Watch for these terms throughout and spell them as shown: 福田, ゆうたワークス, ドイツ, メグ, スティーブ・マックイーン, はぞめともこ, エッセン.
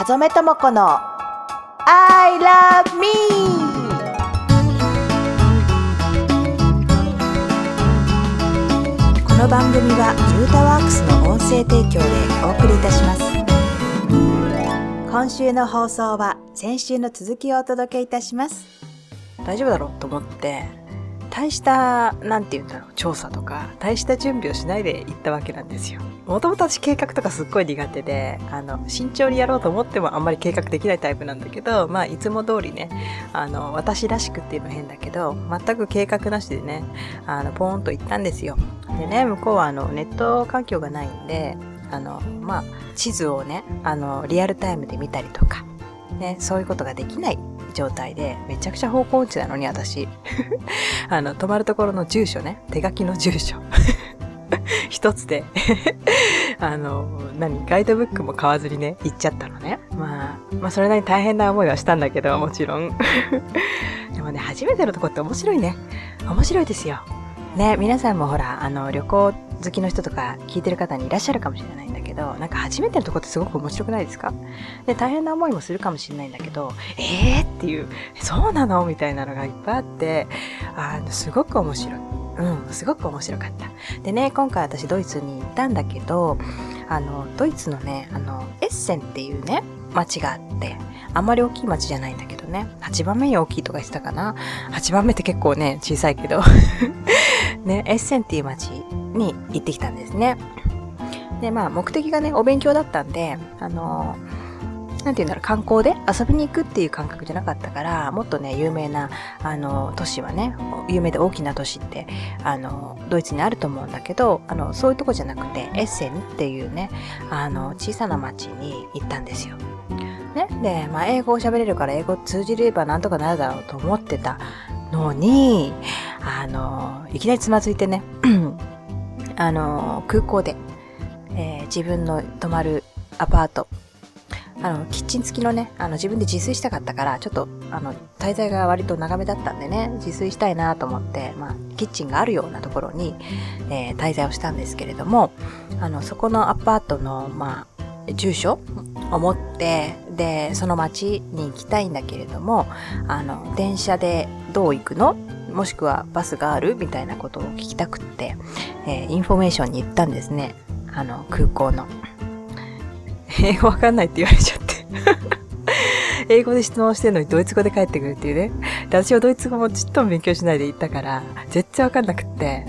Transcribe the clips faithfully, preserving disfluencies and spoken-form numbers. はぞめともこの I love me。 この番組はゆうたワークスの音声提供でお送りいたします。今週の放送は先週の続きをお届けいたします。大丈夫だろうと思って、大したなんて言うんだろう調査とか大した準備をしないで行ったわけなんですよ。もともと私計画とかすっごい苦手で、あの慎重にやろうと思ってもあんまり計画できないタイプなんだけど、まあいつも通りね、あの私らしくっていうのは変だけど、全く計画なしでね、あのポーンと行ったんですよ。でね、向こうはあのネット環境がないんで、あのまあ地図をね、あのリアルタイムで見たりとかね、そういうことができない状態で、めちゃくちゃ方向音痴なのに私あの泊まるところの住所ね、手書きの住所一つであの何ガイドブックも買わずにね行っちゃったのね、まあ、まあそれなりに大変な思いはしたんだけど、もちろんでもね、初めてのとこって面白いね。面白いですよね。皆さんもほら、あの旅行好きの人とか聞いてる方にいらっしゃるかもしれないんだけど、なんか初めてのとこってすごく面白くないですか？で、大変な思いもするかもしれないんだけど、えーっていう、そうなのみたいなのがいっぱいあって、あのすごく面白い、うん、すごく面白かった。でね、今回私ドイツに行ったんだけど、あのドイツのね、あのエッセンっていうね町があって、あんまり大きい町じゃないんだけどね、はちばんめに大きいとか言ってたかな。はちばんめって結構ね小さいけどね、エッセンっていう町に行ってきたんですね。で、まあ目的がねお勉強だったんで、あのなんていうんだろう、観光で遊びに行くっていう感覚じゃなかったから、もっとね有名なあの都市はね、有名で大きな都市ってあのドイツにあると思うんだけど、あのそういうとこじゃなくて、エッセンっていうね、あの小さな町に行ったんですよ。ね、で、まあ、英語を喋れるから英語通じればなんとかなるだろうと思ってたのに、あのいきなりつまずいてねあの空港で、えー、自分の泊まるアパート、あのキッチン付きのね、あの自分で自炊したかったから、ちょっとあの滞在が割と長めだったんでね、自炊したいなと思って、まあ、キッチンがあるようなところに、えー、滞在をしたんですけれども、あのそこのアパートの、まあ、住所を持って、でその町に行きたいんだけれども、あの電車でどう行くの、もしくはバスがあるみたいなことを聞きたくって、えー、インフォメーションに行ったんですね、あの空港の。英語わかんないって言われちゃって英語で質問してるのにドイツ語で帰ってくるっていうね。で、私はドイツ語もちっとも勉強しないで行ったから絶対わかんなくって、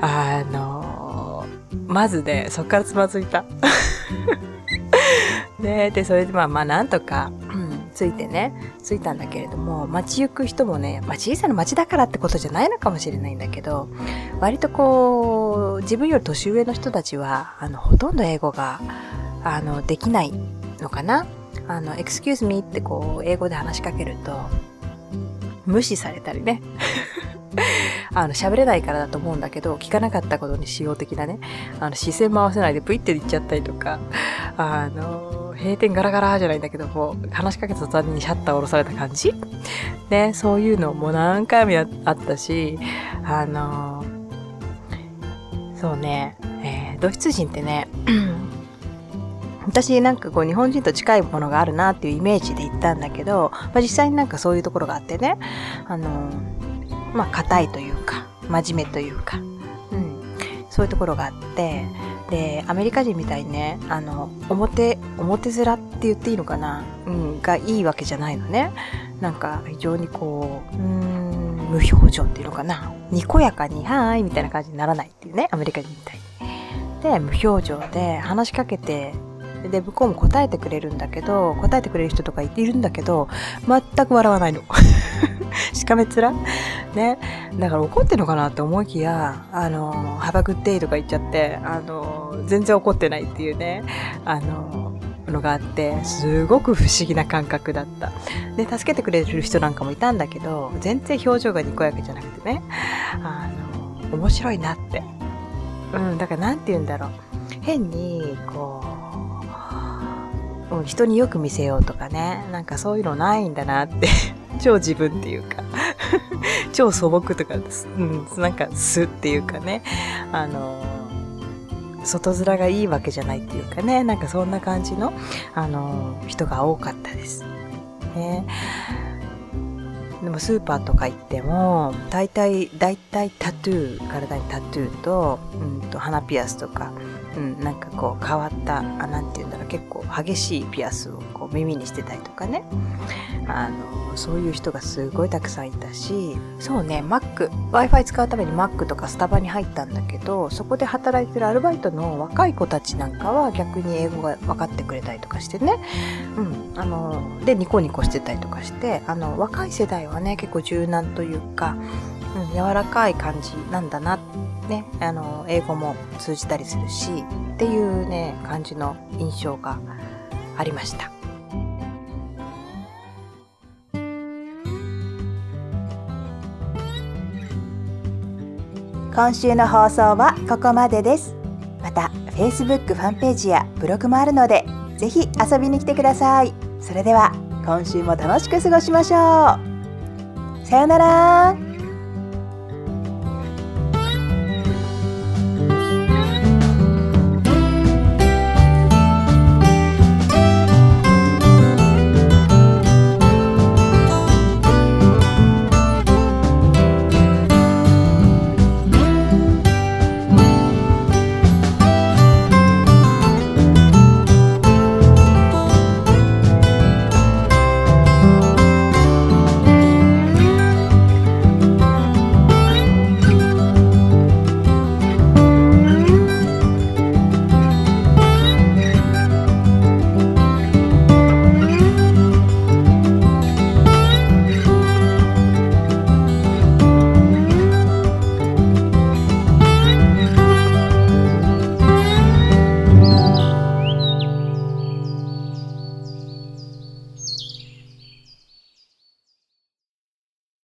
あのー、まずねそっからつまずいたで, でそれでまあまあなんとか、うん、ついてねついたんだけれども、街行く人もね、まあ、小さな街だからってことじゃないのかもしれないんだけど、割とこう自分より年上の人たちはあのほとんど英語があのできないのかな。あの excuse me ってこう英語で話しかけると無視されたりねあの喋れないからだと思うんだけど、聞かなかったことに使用的なね、あの視線も合わせないでプイって言っちゃったりとか、あの閉店ガラガラじゃないんだけど、こう話しかけた途端にシャッター下ろされた感じね、そういうのも何回もあったし、あのそうね、えー、ドイツ人ってね私なんかこう日本人と近いものがあるなっていうイメージで行ったんだけど、まあ、実際になんかそういうところがあってね、あのまあ硬いというか真面目というか、うん、そういうところがあって、でアメリカ人みたいにね、あの表表面って言っていいのかな、うん、がいいわけじゃないのね。なんか非常にこう、うーん、無表情っていうのかな、にこやかにはーいみたいな感じにならないっていうね、アメリカ人みたいに。で無表情で話しかけて、で向こうも答えてくれるんだけど、答えてくれる人とかいるんだけど全く笑わないのしかめっ面ね。だから怒ってんのかなって思いきや、あのハバグッデイとか言っちゃって、あの全然怒ってないっていうね、あののがあって、すごく不思議な感覚だった。で助けてくれる人なんかもいたんだけど、全然表情がにこやかじゃなくてね、あの面白いなって、うん、だからなんて言うんだろう、変にこう人によく見せようとかね、なんかそういうのないんだなって超自分っていうか超素朴とか、うん、なんか素っていうかね、あの外面がいいわけじゃないっていうかね、なんかそんな感じの、あのー、人が多かったです、ね。でもスーパーとか行っても大体大体タトゥー、体にタトゥーと、うんと鼻ピアスとか、うん、なんかこう変わった、あ、なんていうんだろう、結構激しいピアスをこう耳にしてたりとかね、あのそういう人がすごいたくさんいたし、そうね、マック Wi-Fi 使うためにマックとかスタバに入ったんだけど、そこで働いてるアルバイトの若い子たちなんかは逆に英語が分かってくれたりとかしてね、うん、あのでニコニコしてたりとかして、あの若い世代はね結構柔軟というか、うん、柔らかい感じなんだなね、あの英語も通じたりするしっていうね感じの印象がありました。今週の放送はここまでです。また フェイスブック ファンページやブログもあるので、ぜひ遊びに来てください。それでは今週も楽しく過ごしましょう。さようなら。